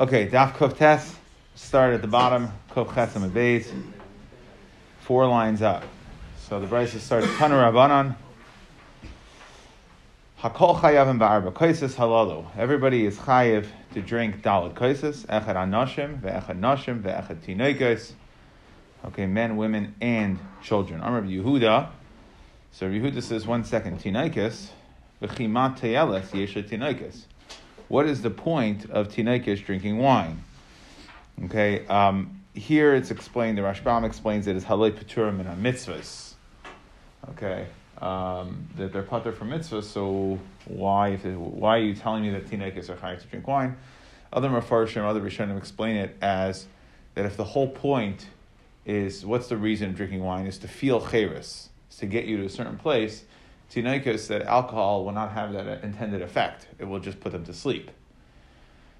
Okay, Daf Koftes. Start at the bottom. Koftes and Mabez. 4 lines up. So the Brisa starts. Tanu Rabbanan. Hakol chayavim ba'arba koises halalu. Everybody is chayav to drink dalad koises. Echad anashim ve'echad nashim ve'echad tinoikos. Okay, men, women, and children. Amar Yehuda. So Yehuda says, 1 second. Tinoikos v'chimat teyeles yesha tinoikos. What is the point of tineikish drinking wine? Okay, here it's explained, the Rashbam explains it as halei paturim and mitzvahs. Okay, that they're patur from mitzvahs, so why are you telling me that tineikish are chayav to drink wine? Other Mefarshim, other Rishonim explain it as that if the whole point is, what's the reason of drinking wine, is to feel chayrus, is to get you to a certain place, tineikus, that alcohol will not have that intended effect. It will just put them to sleep.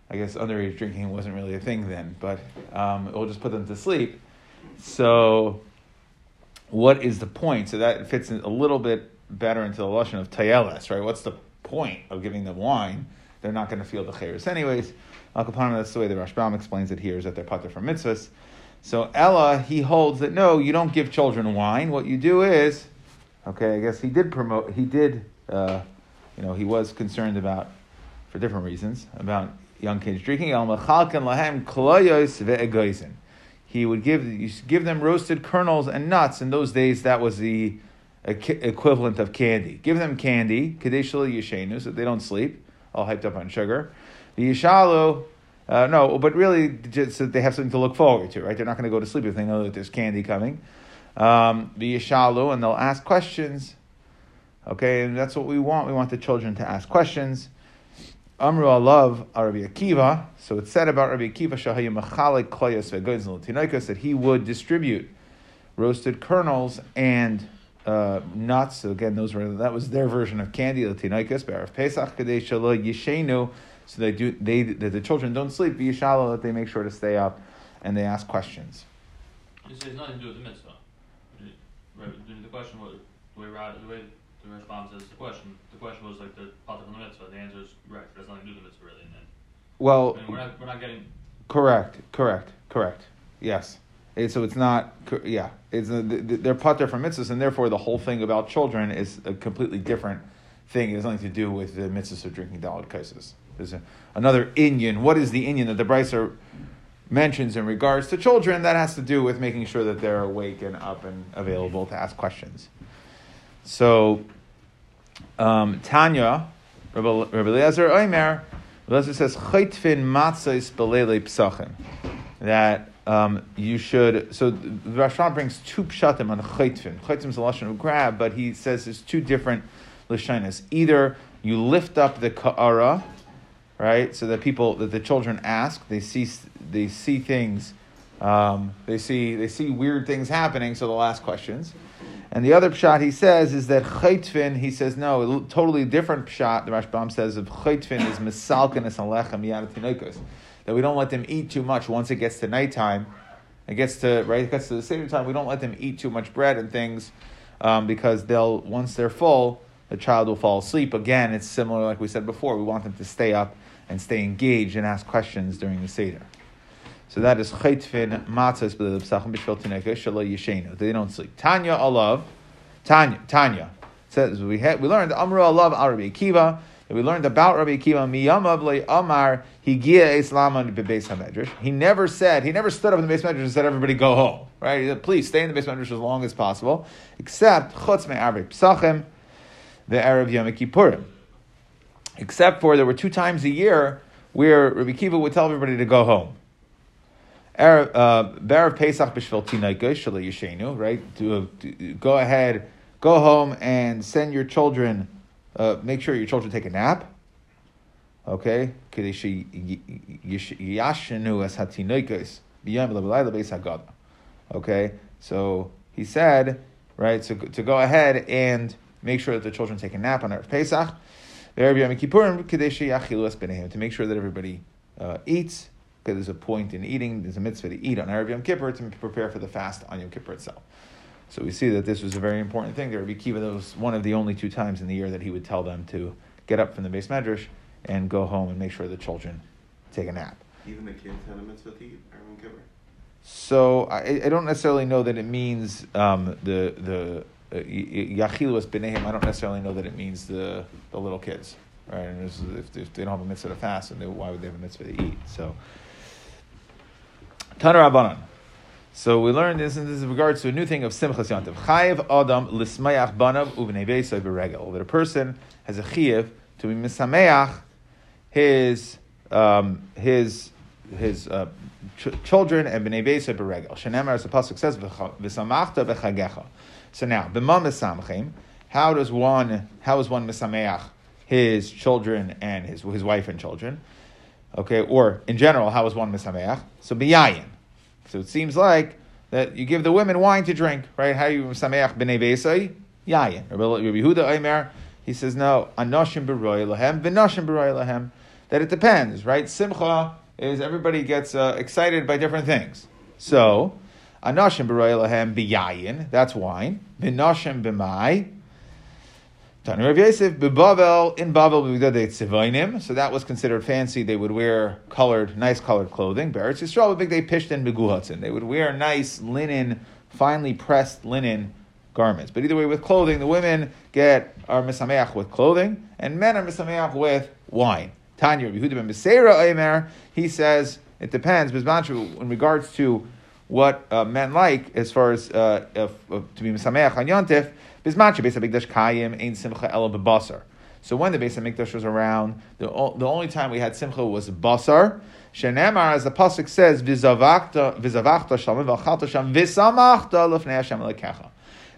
I guess underage drinking wasn't really a thing then, but it will just put them to sleep. So what is the point? So that fits in a little bit better into the lashon of tayeles, right? What's the point of giving them wine? They're not going to feel the chayrus anyways. Al Kapanim, that's the way the Rashbam explains it here, is that they're patur from mitzvahs. So Ella, he holds that no, you don't give children wine. What you do is... Okay, I guess he was concerned about, for different reasons, about young kids drinking. He would give them roasted kernels and nuts. In those days, that was the equivalent of candy. Give them candy, so they don't sleep, all hyped up on sugar. But really, just so they have something to look forward to, right? They're not going to go to sleep if they know that there's candy coming. V'yishalu, and they'll ask questions. Okay, and that's what we want. We want the children to ask questions. Amru alav Rabbi Akiva. So it's said about Rabbi Akiva shahayu machalik koyos ve'goyzin l'tinoikos, that he would distribute roasted kernels and nuts. So again, that was their version of candy l'tinoikos b'erev Pesach kadei shelo yishenu, so that the children don't sleep. V'yishalu, that they make sure to stay up and they ask questions. This has nothing to do with the mitzvah. The question was the way the Rashbam says the question was like the patur from the mitzvah. The answer is right. It has nothing to do with the mitzvah really. And then, well, I mean, we're not getting correct. Yes, so it's not. Yeah, they're patur from mitzvahs, and therefore the whole thing about children is a completely different thing. It has nothing to do with the mitzvahs of drinking daled koises. There's another inyan. What is the inyan that the Brisa mentions in regards to children? That has to do with making sure that they're awake and up and available to ask questions. So, Tanya, Rabbi Eliezer Omer, says, "Chaytfin matzos b'leilei pesachim." That you should. So the Rashbam brings 2 pshatim on chaytfin. Chaytfin is a lashon of grab, but he says there's 2 different lashonos. Either you lift up the ka'ara, right, so that the children ask, they see things, they see weird things happening, so they'll ask questions. And the other pshat he says is that chaytfin, he says no, a totally different pshat. The Rashbam says of chaytfin is misalkenes alechem miyad tinoikos, that we don't let them eat too much once it gets to nighttime. It gets to the same time. We don't let them eat too much bread and things because once they're full, the child will fall asleep. Again, it's similar like we said before. We want them to stay up and stay engaged and ask questions during the Seder. So that is chaytfin matzos b'leilei pesachim b'shvil tineikus shelo yishenu. They don't sleep. Tanya alav. Tanya. It says we learned amru alav al Rabbi Akiva. We learned about Rabbi Akiva miyamav le'amar higia es laman b'beis hamedrash. He never stood up in the beis medrash and said everybody go home. Right? He said, please stay in the beis medrash as long as possible, except chutz me'arba pesachim, the erev Yom Kippurim. Except for there were 2 times a year where Rabbi Kiva would tell everybody to go home. B'erev Pesach b'shvil tineikus shelo yishenu, right? To go ahead, go home and send your children, make sure your children take a nap. Okay? Kedei sheyashenu es hatineikus b'yom v'layla b'beis haggadah. Okay? So he said, right, so to go ahead and make sure that the children take a nap on Erev Pesach. To make sure that everybody eats, because there's a point in eating, there's a mitzvah to eat on Erev Yom Kippur to prepare for the fast on Yom Kippur itself. So we see that this was a very important thing. There Rabbi Kiva, that was one of the only 2 times in the year that he would tell them to get up from the Beis Medrash and go home and make sure the children take a nap. Even the kids had a mitzvah to eat Yom Kippur. So I don't necessarily know that it means the Yachilus B'nehem. I don't necessarily know that it means the little kids, right? And if they don't have a mitzvah to fast, and why would they have a mitzvah to eat? So Tana Rabbanan. So we learned this, and this is in regards to a new thing of Simchas Yontif. Chayev Adam l'smayach banav u'bnei beisav b'regel. That a person has a chayev to be misameach his children and b'nei beisav b'regel. Shenamar, as the pasuk says, v'samachta b'chagecha. So now, b'ma misamchim. How is one misameach his children and his wife and children? Okay, or in general, how is one misameach? So b'yayin. So it seems like that you give the women wine to drink, right? How you sameach b'nei beisai? Yayin. Rabbi Yehuda Omer, he says, no, anoshim b'roi lahem, v'noshim b'roi lahem. That it depends, right? Simcha is everybody gets excited by different things. So, anoshim b'roi lahem b'yayin, that's wine. V'noshim b'mai. Tanu Rav Yosef b'Bavel, in Bavel b'Bigdadei Tzivainim, so that was considered fancy. They would wear nice colored clothing. Beretz Yisrael b'Bigdadei Pishtin b'Guhatzin. They would wear nice linen, finely pressed linen garments. But either way, with clothing, the women are misameach with clothing, and men are misameach with wine. Tanya Rav Yehuda ben Biseira Omer, he says it depends in regards to what men like as far as to be misameach on Yontif. So when the Beis HaMikdash was around, the only time we had simcha was basar. Shenamar, as the pasuk says,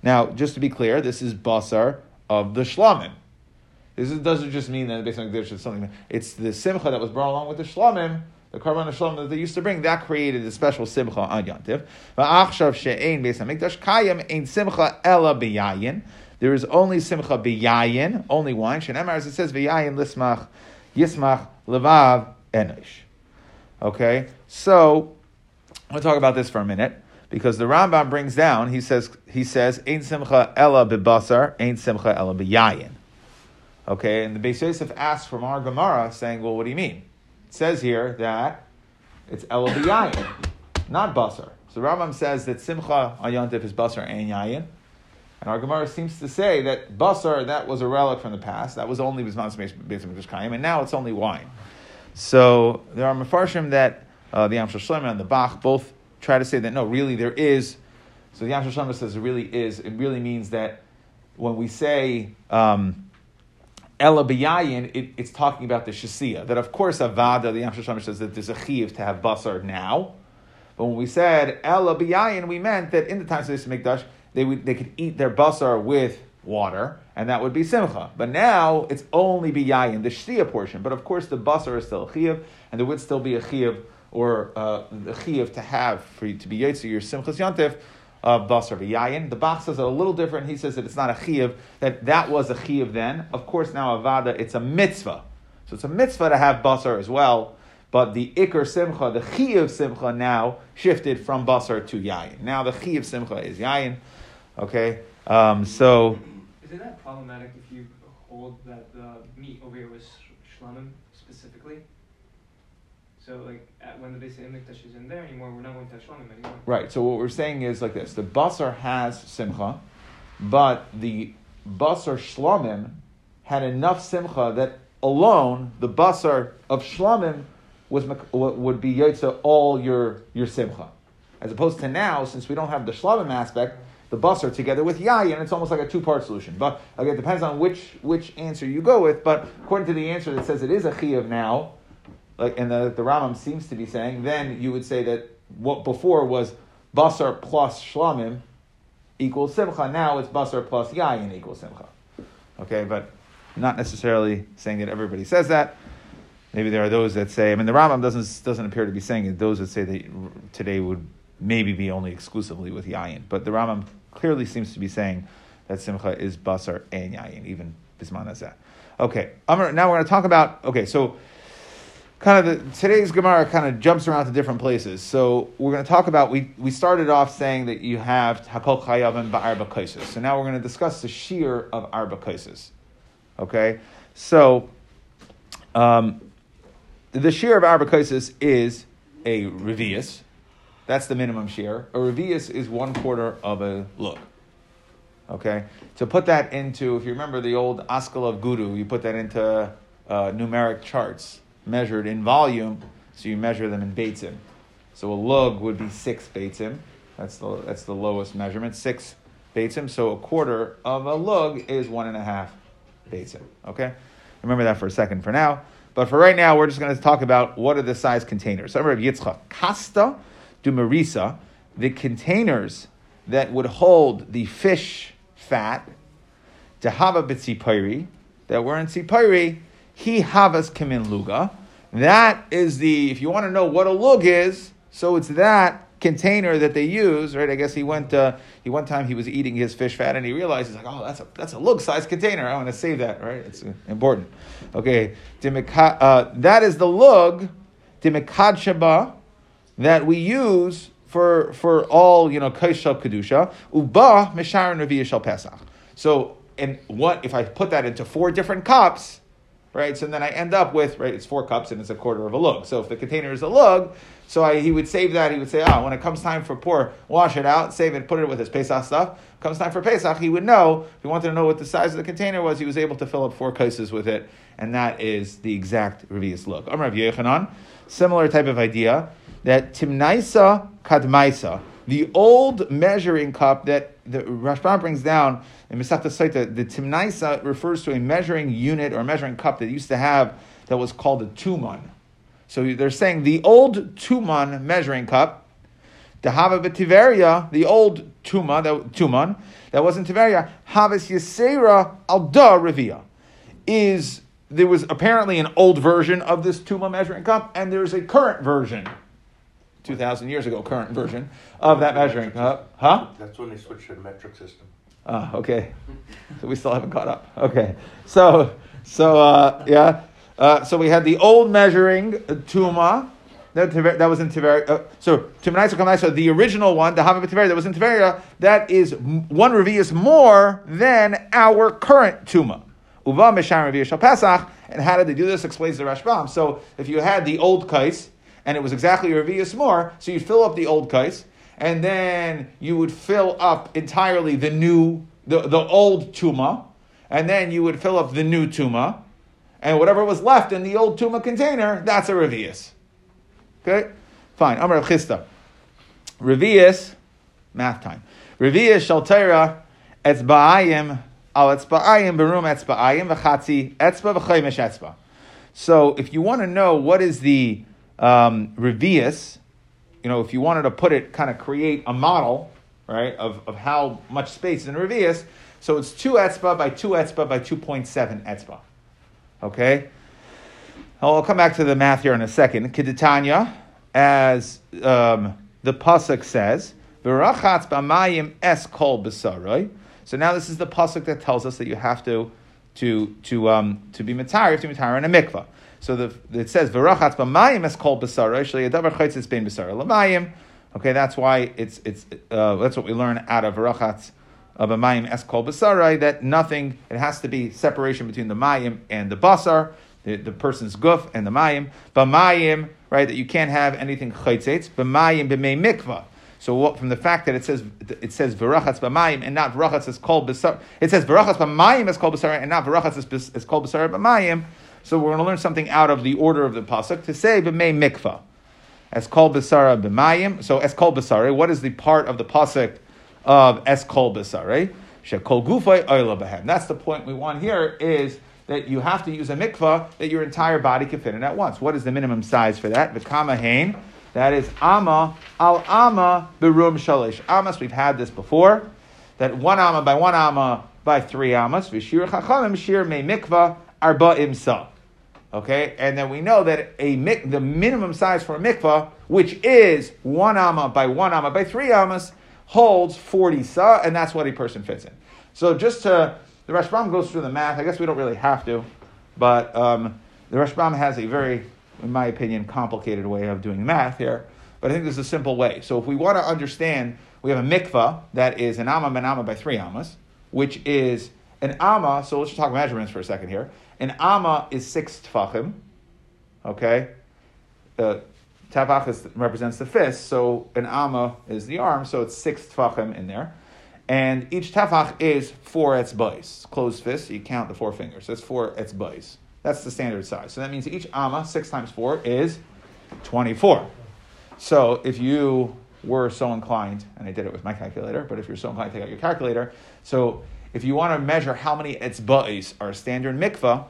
now, just to be clear, this is basar of the shlamim. This doesn't just mean that the Beis HaMikdash is something. It's the simcha that was brought along with the shlamim, the Karban HaShalom that they used to bring, that created a special simcha on Yontif. Va'achshav she'ein Beis HaMikdash kayim ein simcha ela b'yayin. There is only simcha b'yayin, only wine. Shenemar, as it says, b'yayin lismach yismach levav enosh. Okay, so I'm going to talk about this for a minute because the Rambam brings down. He says ein simcha ela b'basar, ein simcha ela b'yayin. Okay, and the Beis Yosef asks from our Gemara, saying, "Well, what do you mean?" Says here that it's el b'yayin, not basar. So Rambam says that simcha on Yontif is basar and yayin, and our Gemara seems to say that basar, that was a relic from the past, that was only bisman based on kashkayim, and now it's only wine. So there are mefarshim that the Amshel Shlomo and the Bach both try to say that no, really there is. So the Amshel Shlomo says it really is. It really means that when we say Ela b'yayin, it's talking about the shasiya. That of course avada, the Amshel Shlomo says that there's a chiv to have basar now, but when we said Ela b'yayin, we meant that in the times of the Mikdash, they could eat their basar with water, and that would be simcha. But now it's only b'yayin, the shasiya portion. But of course the basar is still a chiv, and there would still be a chiv or a chiv to have for you to be yotze your simchas yontif of basar b'yayin. The Bach says it a little different. He says that it's not a chiyuv, that was a chiyuv then. Of course, now avada, it's a mitzvah. So it's a mitzvah to have basar as well, but the ikar simcha, the chiyuv simcha now shifted from basar to yayin. Now the chiyuv simcha is yayin. Okay, so... Isn't that problematic if you hold that the meat over here was shlamim specifically? So, like, when the Beis HaMikdash isn't there anymore, we're not going to have Shlamim anymore. Right, so what we're saying is like this. The Basar has Simcha, but the Basar Shlamim had enough Simcha that alone, the Basar of Shlamim would be Yotze all your Simcha. As opposed to now, since we don't have the Shlamim aspect, the Basar together with Yayin, it's almost like a two-part solution. But, again, it depends on which answer you go with, but according to the answer that says it is a Chiyuv now, like, and the Rambam seems to be saying, then you would say that what before was basar plus shlamim equals simcha. Now it's basar plus yayin equals simcha. Okay, but not necessarily saying that everybody says that. Maybe there are those that say. I mean, the Rambam doesn't appear to be saying it. Those that say that today would maybe be only exclusively with yayin. But the Rambam clearly seems to be saying that simcha is basar and yayin, even bisman hazeh. Okay, now we're going to talk about. Okay, so. Kind of today's Gemara kind of jumps around to different places. So we're going to talk about, we started off saying that you have Hakol Chayavim Ba'arba Kaisis. So now we're going to discuss the shear of Arba Kaisis. Okay? So the shear of Arba Kosis is a revius. That's the minimum shear. A revius is 1/4 of a lug. Okay? To put that into, if you remember the old Askal of Guru, you put that into numeric charts measured in volume, so you measure them in beitzim. So a lug would be 6 beitzim. That's the lowest measurement, 6 beitzim. So 1/4 of a lug is 1.5 beitzim. Okay? Remember that for a second for now. But for right now, we're just going to talk about what are the size containers. So I remember Yitzchak Kasta Dumarisa, the containers that would hold the fish fat, Dehava B'tzipayri, that were in Tzipayri, He Havas Kemin Luga. That is the, if you want to know what a lug is, so it's that container that they use, right? I guess he one time he was eating his fish fat and he realized, he's like, oh, that's a lug-sized container. I want to save that, right? It's important. Okay. That is the lug, Dimikadshaba, that we use for all, Kaishal Kedusha, Uba, Meshar, and Reviya Shal Pesach. So, and what, if I put that into 4 different cups, right? So then I end up with, right, it's 4 cups and it's 1/4 of a lug. So if the container is a lug, so he would save that. He would say, when it comes time for pour, wash it out, save it, put it with his Pesach stuff. Comes time for Pesach, he would know. If he wanted to know what the size of the container was, he was able to fill up 4 cases with it. And that is the exact Revius lug. Amar Rav Yochanan, similar type of idea, that Timnaisa Kadmaisa, the old measuring cup that the Rashba brings down in Masechta Sotah, the Timnaisa refers to a measuring unit or measuring cup that used to have, that was called a Tuman. So they're saying the old Tuman measuring cup, Dehava B'Tiveria, the old Tuman, that was in Tiveria, Havas Yisera Alda Revia, is, there was apparently an old version of this Tuman measuring cup, and there's a current version, 2,000 years ago, current version of that measuring cup. That's when they switched to the metric system. Okay. So we still haven't caught up. Okay. So we had the old measuring Tuma that was in Tiveria. So Tumanaisa Kamaisa, the original one, the Havah Tiveria that was in Tiveria, that is 1 Revius more than our current Tuma. Uva Mesham Revius Shal Pesach. And how did they do this? Explains the Rashbam. So if you had the old kais, and it was exactly a revius more, so you'd fill up the old kais, and then you would fill up entirely the new, the old tuma, and then you would fill up the new tuma, and whatever was left in the old tuma container, that's a revius. Okay? Fine. Amar Rav Chista. Revius, math time. Revius shel Torah etzba'ayim al etzba'ayim berum etzba'ayim v'chatzi etzba v'chaymesh etzba. So if you want to know what is the revius, if you wanted to put it, kind of create a model, right, of how much space is in revius, so it's 2 etzba by 2 etzba by 2.7 etzba. Okay? I'll come back to the math here in a second. Keditanya, as the pasuk says, V'rachatz b'mayim es kol b'saroi. So now this is the pasuk that tells us that you have to be mitar, you have to be mitar in a mikvah. So it says V'rachatz b'mayim es kol b'saroi, shlei davar chaytzis bein b'saroi l'mayim. Okay, that's why it's that's what we learn out of V'rachatz b'mayim es kol b'saroi, that nothing, it has to be separation between the mayim and the basar, the person's guf and the mayim. B'mayim, right, that you can't have anything chaytzitz. B'mayim b'mei mikvah. So from the fact that it says V'rachatz b'mayim and not V'rachatz es kol b'saroi, it says V'rachatz b'mayim es kol b'saroi and not V'rachatz es kol b'saroi b'mayim. So we're going to learn something out of the order of the pasuk to say b'mei mikvah, es kol b'saroi b'mayim. So es kol b'saroi, what is the part of the pasuk of es kol b'saroi? She kol gufay oyla b'hem. That's the point we want here, is that you have to use a mikvah that your entire body can fit in at once. What is the minimum size for that? V'kama hain. That is ama al ama b'rum shalish amas. We've had this before, that 1 amma by 1 amma by 3 amas. V'shir chachamim shir mei mikvah 4 imsa. Okay, and then we know that the minimum size for a mikvah, which is 1 amma by 1 amma by 3 amas, holds 40 sa, and that's what a person fits in. So the Rashbam goes through the math. I guess we don't really have to, but the Rashbam has a very, in my opinion, complicated way of doing math here, but I think this is a simple way. So if we want to understand, we have a mikvah that is an amma by 3 amas, which is an amma, so let's just talk measurements for a second here. An amma is 6 tfachim, okay? the Tavachas represents the fist, so an Amma is the arm, so it's 6 Tfachim in there. And each Tavach is 4 Etzbais. Closed fist, you count the 4 fingers. That's 4 Etzbais. That's the standard size. So that means each Amma, 6 times 4, is 24. So if you were so inclined, and I did it with my calculator, but if you're so inclined, take out your calculator. So if you want to measure how many Etzbais are standard mikvah,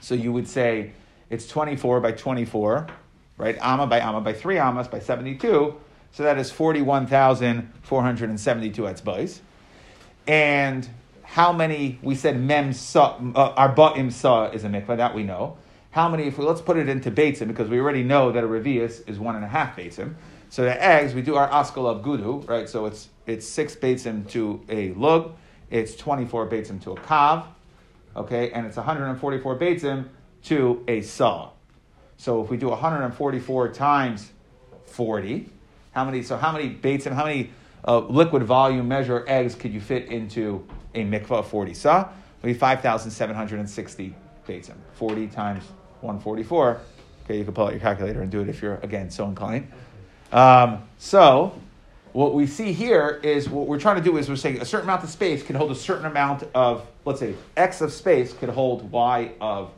so you would say it's 24 by 24, right? Amma by 3 ammas by 72. So that is 41,472 etzbais. And how many, we said mem sa, arba'im sa is a mikvah, that we know. How many, if we, let's put it into beitzim, because we already know that a revius is 1.5 beitzim. So the eggs, we do our askal of gudu, right? So it's 6 beitzim to a lug, it's 24 beitzim to a kav, okay? And it's 144 beitzim to a sa. So if we do 144 times 40, how many beitzim, how many liquid volume measure eggs could you fit into a mikvah of 40 sa? It'll be 5,760 beitzim. 40 times 144. Okay, you can pull out your calculator and do it if you're, again, so inclined. So what we see here is what we're trying to do is we're saying a certain amount of space can hold a certain amount of, let's say, X of space could hold Y of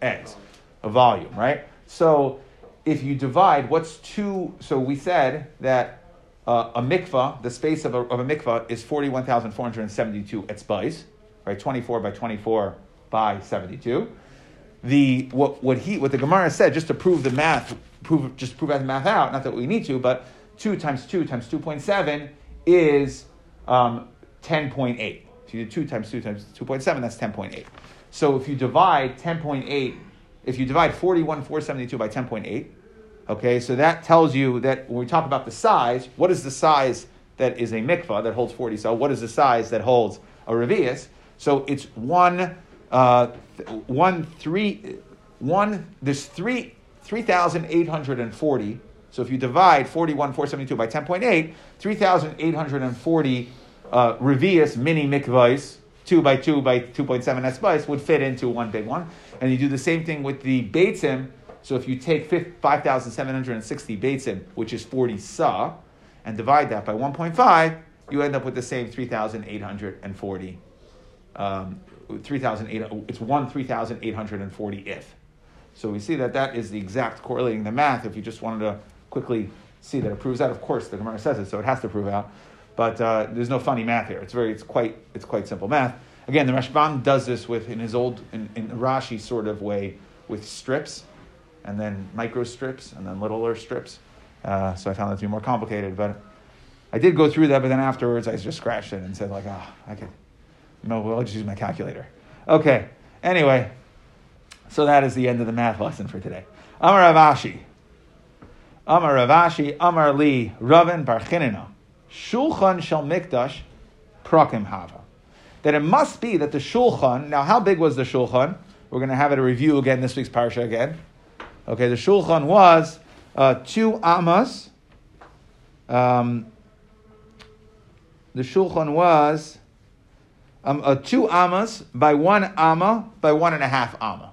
eggs, a volume, right? So if you divide, so we said that a mikvah, the space of a mikvah is 41,472 etzbais, right? 24 by 24 by 72. What the Gemara said, just to prove the math, prove the math out, not that we need to, but 2 times 2.7 is 10.8. If you do 2 times 2.7, that's 10.8. So if you divide 10.8, if you divide 41,472 by 10.8, okay, so that tells you that when we talk about the size, what is the size that is a mikvah that holds 40? So what is the size that holds a revius? So it's there's 3,840. So if you divide 41,472 by 10.8, 3,840 revius mini mikvahs, 2 by 2 by 2.7 etzbais would fit into one big one. And you do the same thing with the beitzim. So if you take 5,760 beitzim, which is 40 sa, and divide that by 1.5, you end up with the same 3,840. 3,840th. So we see that is the exact correlating the math. If you just wanted to quickly see that it proves that, of course, the Gemara says it, so it has to prove out. But there's no funny math here. It's quite simple math. Again, the Rashbam does this in Rashi sort of way with strips, and then micro strips, and then littler strips. So I found that to be more complicated. But I did go through that, but then afterwards I just scratched it and said I'll just use my calculator. Okay. Anyway, so that is the end of the math lesson for today. Amar Ravashi, Amar Li, Ravin Bar Chinina. Shulchan shel mikdash prakim hava. That it must be that the shulchan, now how big was the shulchan? We're going to have it a review again, this week's parsha again. Okay, the shulchan was 2 amas. The shulchan was 2 amas by 1 amma by 1.5 amma.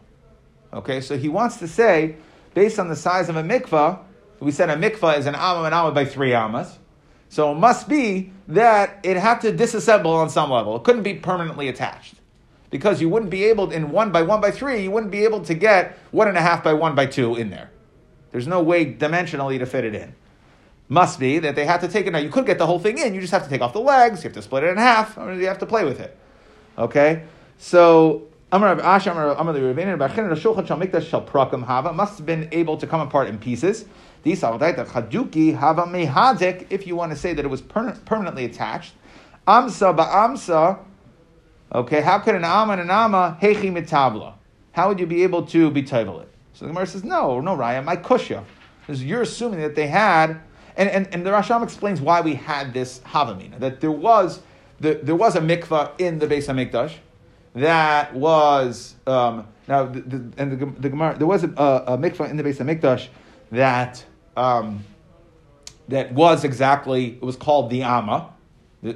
Okay, so he wants to say, based on the size of a mikvah, we said a mikvah is an amma by 3 amas. So it must be that it had to disassemble on some level. It couldn't be permanently attached. Because you wouldn't be able, in 1 by 1 by 3, you wouldn't be able to get 1.5 by 1 by 2 in there. There's no way dimensionally to fit it in. Must be that they had to take it. Now, you could get the whole thing in. You just have to take off the legs. You have to split it in half. Or you have to play with it. Okay? So, must have been able to come apart in pieces. If you want to say that it was permanently attached. Amsa ba'amsa. Okay, how could an amma and an amma hechi mitabla? How would you be able to betable it? So the Gemara says, no, Raya, my kushya. Because you're assuming that they had, and the Rasham explains why we had this havamina, that there was a mikvah in the Beis HaMikdash that was, the Gemara, there was a mikvah in the Beis HaMikdash that was exactly, it was called the Amma,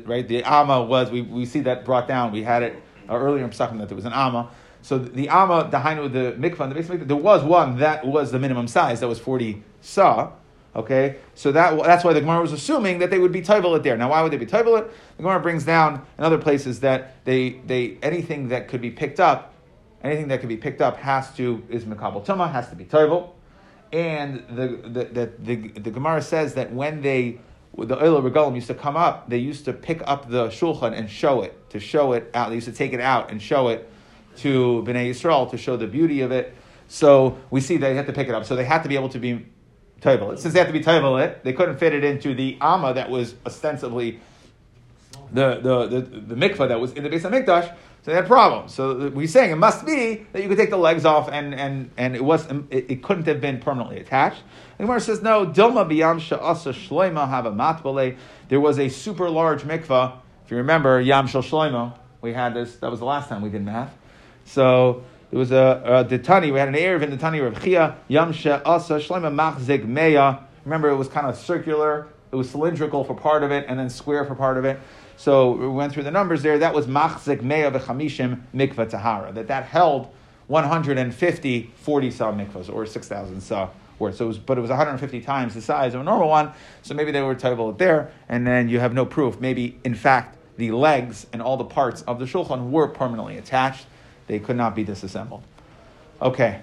right? The Amma was, we see that brought down. We had it earlier in Pesachim that there was an Amma. So the Amma, Dahainu, the Mikvah, and the Beis Hamikdash, there was one that was the minimum size, that was 40 sa. Okay, so that's why the Gemara was assuming that they would be toivelet there. Now, why would they be toivelet? The Gemara brings down in other places that they anything that could be picked up, is mekabel tuma, has to be toivel. And the Gemara says that when the oila regalim used to come up, they used to pick up the shulchan and show it out. They used to take it out and show it to Bnei Yisrael to show the beauty of it. So we see they had to pick it up. So they had to be able to be toivelet. Since they had to be toivelet, they couldn't fit it into the Amma that was ostensibly the mikvah that was in the Beis HaMikdash, so they had problems. So we're saying it must be that you could take the legs off and it couldn't have been permanently attached. And the Gemara says, no, Dilma b'yam she'asa shloima hava matbaleh. There was a super large mikvah. If you remember, Yam Shel Shlomo, we had this, that was the last time we did math. So it was a Detani. We had an Erev in Detani Rav Chia Yam She'asa Shleima Machzig Meya. Remember, it was kind of circular. It was cylindrical for part of it, and then square for part of it. So we went through the numbers there. That was Machzig Meya V'Chamishim Mikvah Tahara. That held 150 40 sa mikvahs, or 6,000 sa worth. So it was, but it was 150 times the size of a normal one. So maybe they were toivelet there, and then you have no proof. Maybe in fact the legs and all the parts of the shulchan were permanently attached. They could not be disassembled. Okay.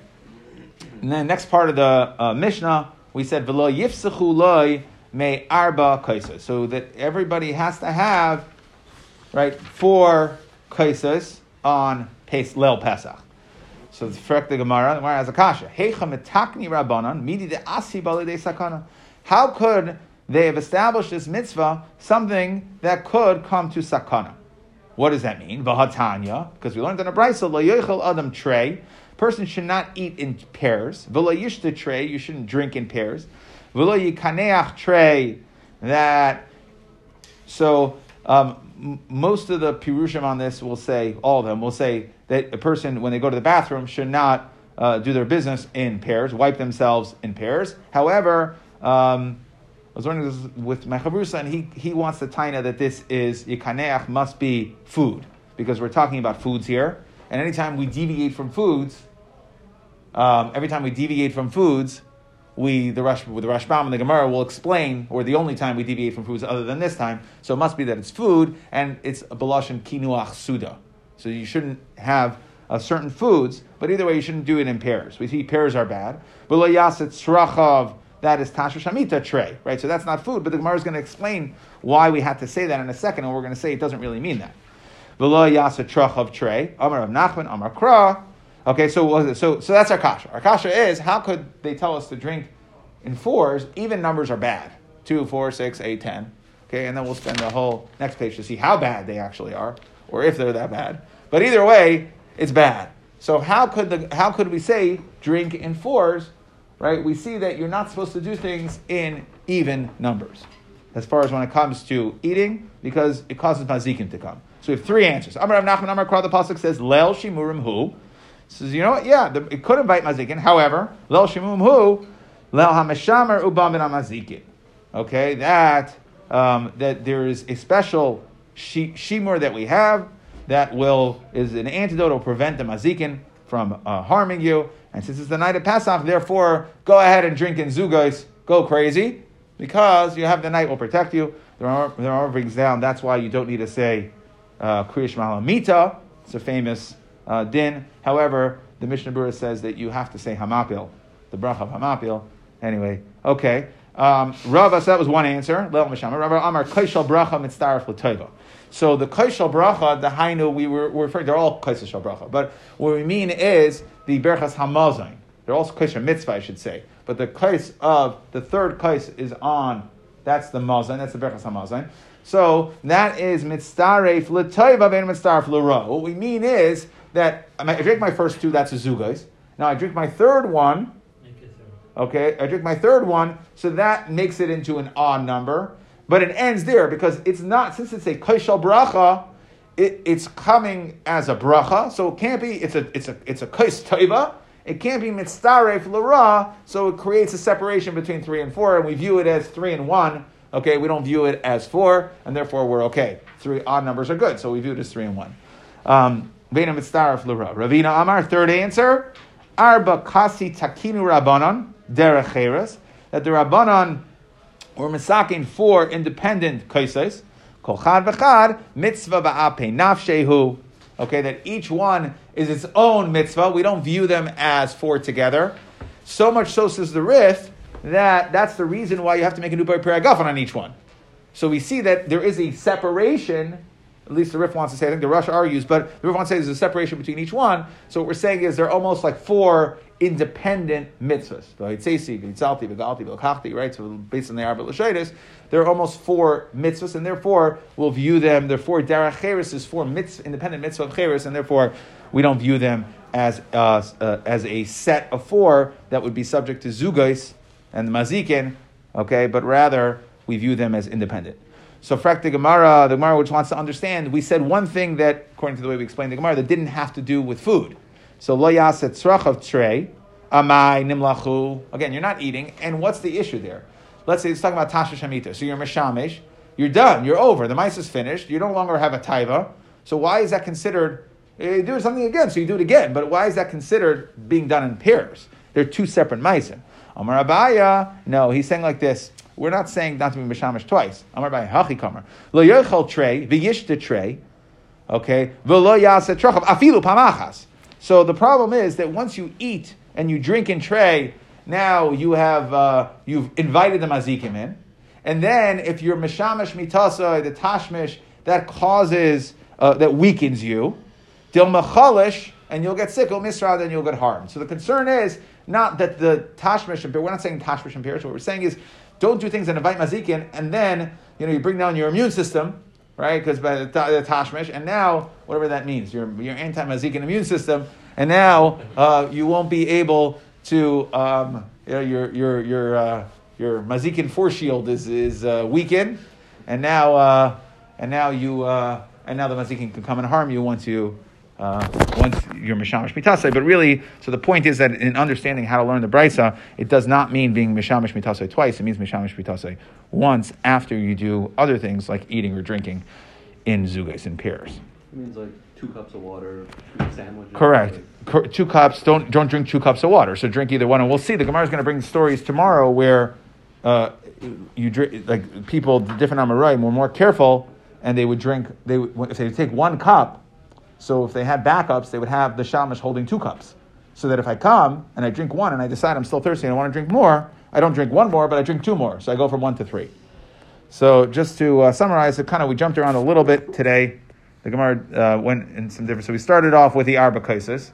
And then next part of the Mishnah, we said, V'lo yifsechu loy me arba kaisas. So that everybody has to have, right, 4 kaisas on Leil Pesach. So it's correct the Gemara. The Gemara has a kasha. Heicha metakni rabbanan midi de asi balidei sakana. How could they have established this mitzvah, something that could come to sakana? What does that mean? V'hatanya, because we learned in a brayso, lo yochel adam trei, person should not eat in pairs. V'lo yishta trei, you shouldn't drink in pairs. V'lo yikaneach trei, that. So most of the pirushim on this will say, all of them will say that a person when they go to the bathroom should not do their business in pairs, wipe themselves in pairs. However, I was learning this with my chavrusa, and he wants the taina that this is yikaneach must be food, because we're talking about foods here, and anytime we deviate from foods, the Rashbam and the Gemara will explain, or the only time we deviate from foods other than this time, so it must be that it's food, and it's b'lashon kinuach suda, so you shouldn't have certain foods, but either way you shouldn't do it in pairs. We see pairs are bad. V'lo yaset tzrachav. That is Tashu Shamita Trey, right? So that's not food, but the Gemara is going to explain why we had to say that in a second, and we're going to say it doesn't really mean that. V'lo yasa trachav Trey, Amar of Nachman, Amar Kra. Okay, so that's our kasha. Our kasha is, how could they tell us to drink in fours? Even numbers are bad. 2, 4, 6, 8, 10. Okay, and then we'll spend the whole next page to see how bad they actually are, or if they're that bad. But either way, it's bad. So how could we say drink in fours? Right, we see that you're not supposed to do things in even numbers, as far as when it comes to eating, because it causes mazikim to come. So we have 3 answers. Amar Rav Nachman, Amar Kra, the pasuk says, "Leil shimurim hu." Says, you know what? Yeah, it could invite mazikin. However, leil shimurim hu, leil hamishamer ubam ben hamazikin. Okay, that there is a special shimur that we have that is an antidote or prevent the mazikin from harming you. And since it's the night of Pesach, therefore, go ahead and drink in Zugos. Go crazy, because you have the night will protect you. The Rambam brings down, that's why you don't need to say Kriya Shema Lamita. It's a famous din. However, the Mishnah Berurah says that you have to say Hamapil, the bracha of Hamapil. Anyway, okay. Rava, so that was one answer. Leil Mishama. Rava Amar Koshal Bracha Mitztaref L'Toiva. So the Koshal Bracha, the Hainu, we're referring, they're all Koshal Bracha. But what we mean is the Berchas Hamazon. They're also Koshal Mitzvah, I should say. But the Kosh of, the third Kosh is on, that's the Mazon, that's the Berchas Hamazon. So that is Mitztaref L'Toiva Ben Mitztaref L'Ra. What we mean is that I drink my first 2, that's a Zugos. Now I drink my third one. Okay, I drink my third one, so that makes it into an odd number. But it ends there, because it's not, since it's a koshal bracha, it's coming as a bracha, so it can't be, it's a kosh toiva, it can't be mitzaref l'ra, so it creates a separation between 3 and 4, and we view it as 3 and 1, okay, we don't view it as 4, and therefore we're okay. 3 odd numbers are good, so we view it as 3 and 1. Veina mitzdaraf l'ra. Ravina Amar, third answer, Arba kasi takinu Rabbanon, derech cheres, that the Rabbanon were misakin four independent kaises, kol chad v'chad, mitzvah ba'apei nafshehu. Okay, that each one is its own mitzvah. We don't view them as four together. So much so, says the Rif, that's the reason why you have to make a new B'er Agafon on each one. So we see that there is a separation, at least the Rif wants to say, I think the Rosh argues, but the Rif wants to say there's a separation between each one. So what we're saying is they're almost like four independent mitzvahs. Right? So based on the Arba L'Shaitis, they're almost four mitzvahs, and therefore we'll view them, therefore Derech Cheres is four independent mitzvah of Cheres, and therefore we don't view them as a set of four that would be subject to Zugais and the Mazikin, okay, but rather we view them as independent. So frak the Gemara which wants to understand, we said one thing that, according to the way we explained the Gemara, that didn't have to do with food. So lo yaset tzrach of trei, amai nimlachu. Again, you're not eating, and what's the issue there? Let's say it's talking about Tasha Shemitah. So you're Meshamesh, you're done, you're over, the mice is finished, you no longer have a taiva. So why is that considered, you do something again, so you do it again, but why is that considered being done in pairs? They're two separate mice. Amar Abaya, no, he's saying like this, we're not saying not to be Meshamish twice. Amar Abaya, hachi kamar. Lo yochel trei, v'yishta trei, okay, v'lo yaset tzrach of afilu pamachas. So the problem is that once you eat and you drink in trei, now you have you've invited the mazikim in, and then if you're mishamish mitasa the tashmish that causes that weakens you, dil machalish, and you'll get sick. Or misra, then you'll get harmed. So the concern is not that the tashmish and we're not saying tashmish and parish. What we're saying is don't do things that invite mazikim, and then you bring down your immune system, right? Because by the tashmish, and now whatever that means, your anti-mazikin immune system, and now you won't be able to your mazikin force shield is weakened, and now the mazikin can come and harm you once you're mishamish mitasei. But really, so the point is that in understanding how to learn the brisa, it does not mean being mishamish mitasei twice. It means mishamish mitasei once after you do other things like eating or drinking in zugais and pairs. It means like 2 cups of water, 2 sandwiches. Correct. Like 2 cups. Don't drink 2 cups of water. So drink either one, and we'll see. The Gemara is going to bring stories tomorrow where you drink like people different Amoraim were more careful, and they would drink. If they would take 1 cup. So if they had backups, they would have the shamash holding 2 cups. So that if I come and I drink one and I decide I'm still thirsty and I want to drink more, I don't drink one more, but I drink 2 more. So I go from 1 to 3. So just to summarize, it kind of we jumped around a little bit today. The Gemara went in some different. So we started off with the Arba Kaises.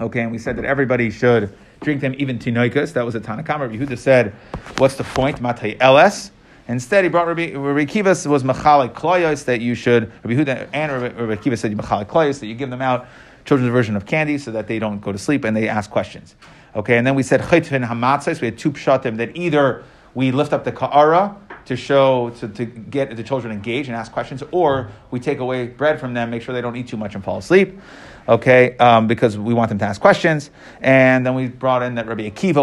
Okay, and we said that everybody should drink them, even Tinoikas. That was a Tana Kama. Rabbi Yehuda said, what's the point? Matei Eles. Instead, he brought Rabbi Kiva was machalik kloyos, that you should, Rabbi Huda and Rabbi Kiva said machalik kloyos, that you give them out children's version of candy so that they don't go to sleep and they ask questions. Okay, and then we said chaytvin hamatzos. We had 2 pshatim that either we lift up the ka'ara to show to get the children engaged and ask questions, or we take away bread from them, make sure they don't eat too much and fall asleep. Okay, because we want them to ask questions. And then we brought in that Rabbi Akiva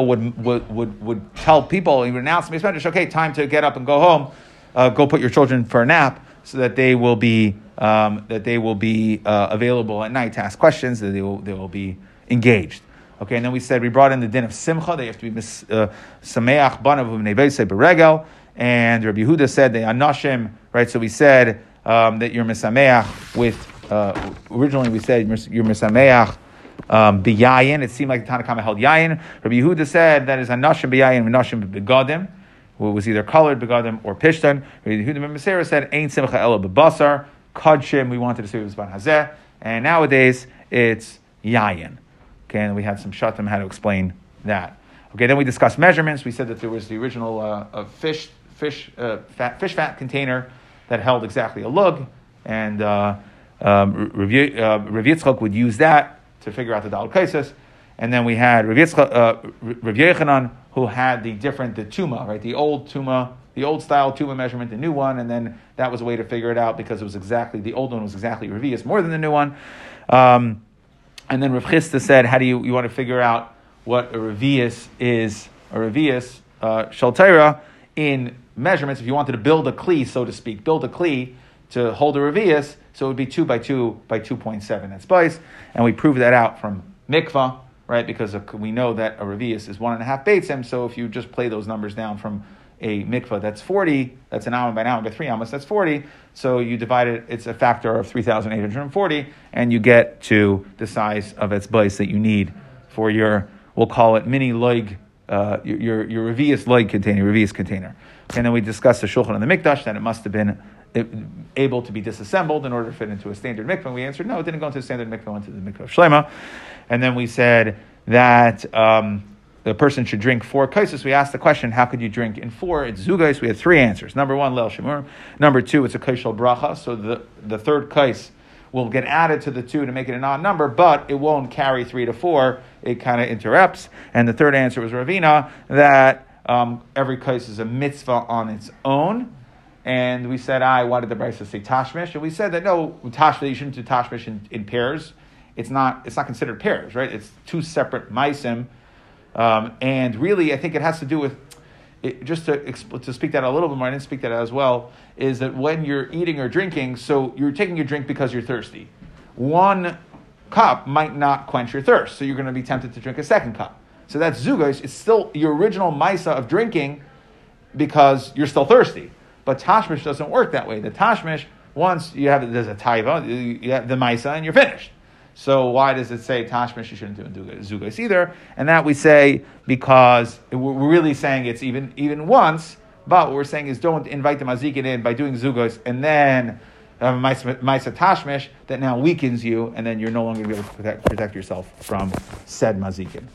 would tell people, he would announce to me, okay, time to get up and go home, go put your children for a nap so that they will be available at night to ask questions, that they will be engaged. Okay, and then we said we brought in the din of Simcha, they have to be Sameach Banav Nevese Beregel, and Rabbi Yehuda said they Anashim, right? So we said that you're Misameach with originally we said you're misameach b'yayin. It seemed like the Tana Kama held yayin. Rabbi Yehuda said that is anashim b'yayin, anashim b'begadim, who was either colored begadim or pishtan. Rabbi Yehuda ben Masera said ain simcha ela b'basar kadshim. We wanted to say it was ban hazeh, and nowadays it's yayin. Okay, and we had some shatim how to explain that. Okay, then we discussed measurements. We said that there was the original fish fat container that held exactly a lug, and Rav Yitzchak would use that to figure out the Dal Kaisis. And then we had Rav Yechanan, who had the Tuma, right? The old Tuma, the old style Tuma measurement, the new one, and then that was a way to figure it out because it was exactly, the old one was exactly Revius more than the new one. And then Rav Chista said, how do you want to figure out what a Revius is, a Revius Shaltera in measurements, if you wanted to build a Kli, so to speak, to hold a revius, so it would be 2 by 2 by 2.7 at Spice, and we prove that out from mikvah, right? Because we know that a revius is 1.5 beitzim, so if you just play those numbers down from a mikvah, that's 40, that's an amma by an amma by 3 ammas, that's 40, so you divide it, it's a factor of 3,840, and you get to the size of etzbais that you need for your, we'll call it mini loig, your revius loig container, revius container. And then we discussed the shulchan and the mikdash, that it must have been able to be disassembled in order to fit into a standard mikvah, and we answered, no, it didn't go into a standard mikvah, it went into the mikvah of Shlema. And then we said that the person should drink 4 kaisis. We asked the question, how could you drink in 4? It's zugais. We had 3 answers. Number 1, leil shemurim. Number 2, it's a kaishal bracha. So the third kais will get added to the 2 to make it an odd number, but it won't carry 3 to 4. It kind of interrupts. And the third answer was Ravina, that every kais is a mitzvah on its own. And we said, why did the Brisa say tashmish? And we said that no, tashmish, you shouldn't do tashmish in pairs. It's not considered pairs, right? It's 2 separate maisim. And really, I think it has to do with, to speak that a little bit more, I didn't speak that as well, is that when you're eating or drinking, so you're taking your drink because you're thirsty. 1 cup might not quench your thirst, so you're going to be tempted to drink a 2nd cup. So that's zugos. It's still your original maisa of drinking because you're still thirsty. But tashmish doesn't work that way. The tashmish, once you have, there's a taiva, you have the maisa, and you're finished. So why does it say tashmish? You shouldn't do zugais either. And that we say because we're really saying it's even once, but what we're saying is don't invite the mazikin in by doing zugais and then maisa tashmish that now weakens you, and then you're no longer going to be able to protect yourself from said mazikin.